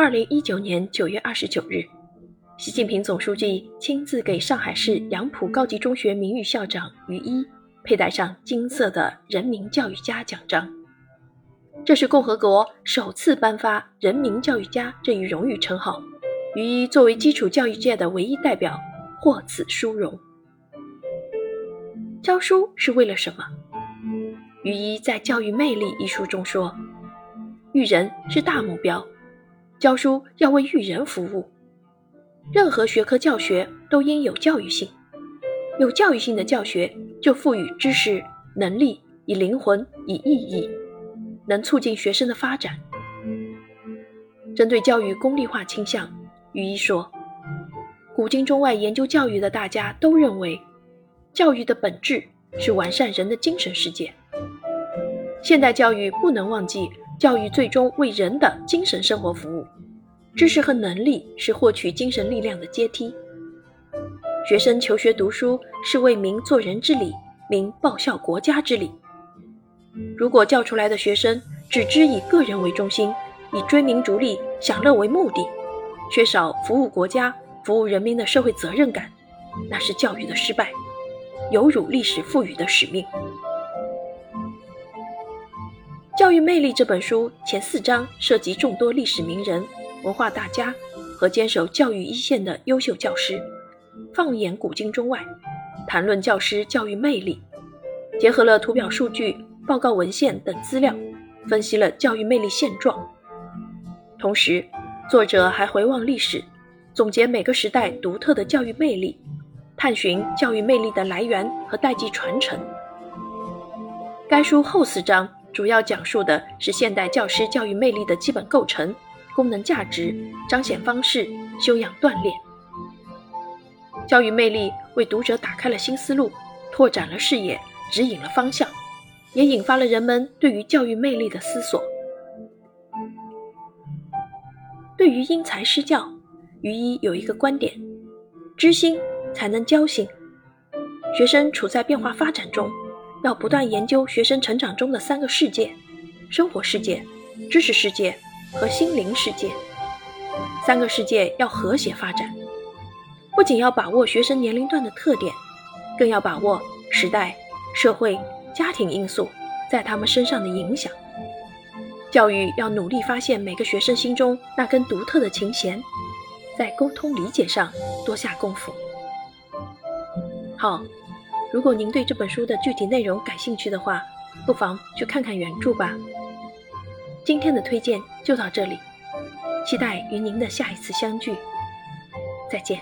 2019年9月29日，习近平总书记亲自给上海市杨浦高级中学名誉校长于一佩戴上金色的人民教育家奖章。这是共和国首次颁发人民教育家这一荣誉称号，于一作为基础教育界的唯一代表，获此殊荣。教书是为了什么？于一在《教育魅力》一书中说，育人是大目标，教书要为育人服务。任何学科教学都应有教育性，有教育性的教学就赋予知识、能力以灵魂、以意义，能促进学生的发展。针对教育功利化倾向，于一说，古今中外研究教育的大家都认为，教育的本质是完善人的精神世界。现代教育不能忘记，教育最终为人的精神生活服务，知识和能力是获取精神力量的阶梯。学生求学读书是为民做人之理，民报效国家之理。如果教出来的学生只知以个人为中心，以追名逐利、享乐为目的，缺少服务国家、服务人民的社会责任感，那是教育的失败，有辱历史赋予的使命。《教育魅力》这本书前4章涉及众多历史名人、文化大家和坚守教育一线的优秀教师，放眼古今中外，谈论教师教育魅力，结合了图表数据、报告文献等资料，分析了教育魅力现状。同时，作者还回望历史，总结每个时代独特的教育魅力，探寻教育魅力的来源和代际传承。该书后4章主要讲述的是现代教师教育魅力的基本构成、功能价值、彰显方式、修养锻炼。教育魅力为读者打开了新思路，拓展了视野，指引了方向，也引发了人们对于教育魅力的思索。对于因材施教，于一有一个观点：知心才能教心。学生处在变化发展中，要不断研究学生成长中的3个世界：生活世界、知识世界和心灵世界。3个世界要和谐发展，不仅要把握学生年龄段的特点，更要把握时代、社会、家庭因素在他们身上的影响。教育要努力发现每个学生心中那根独特的琴弦，在沟通理解上多下功夫。好，如果您对这本书的具体内容感兴趣的话，不妨去看看原著吧。今天的推荐就到这里，期待与您的下一次相聚，再见。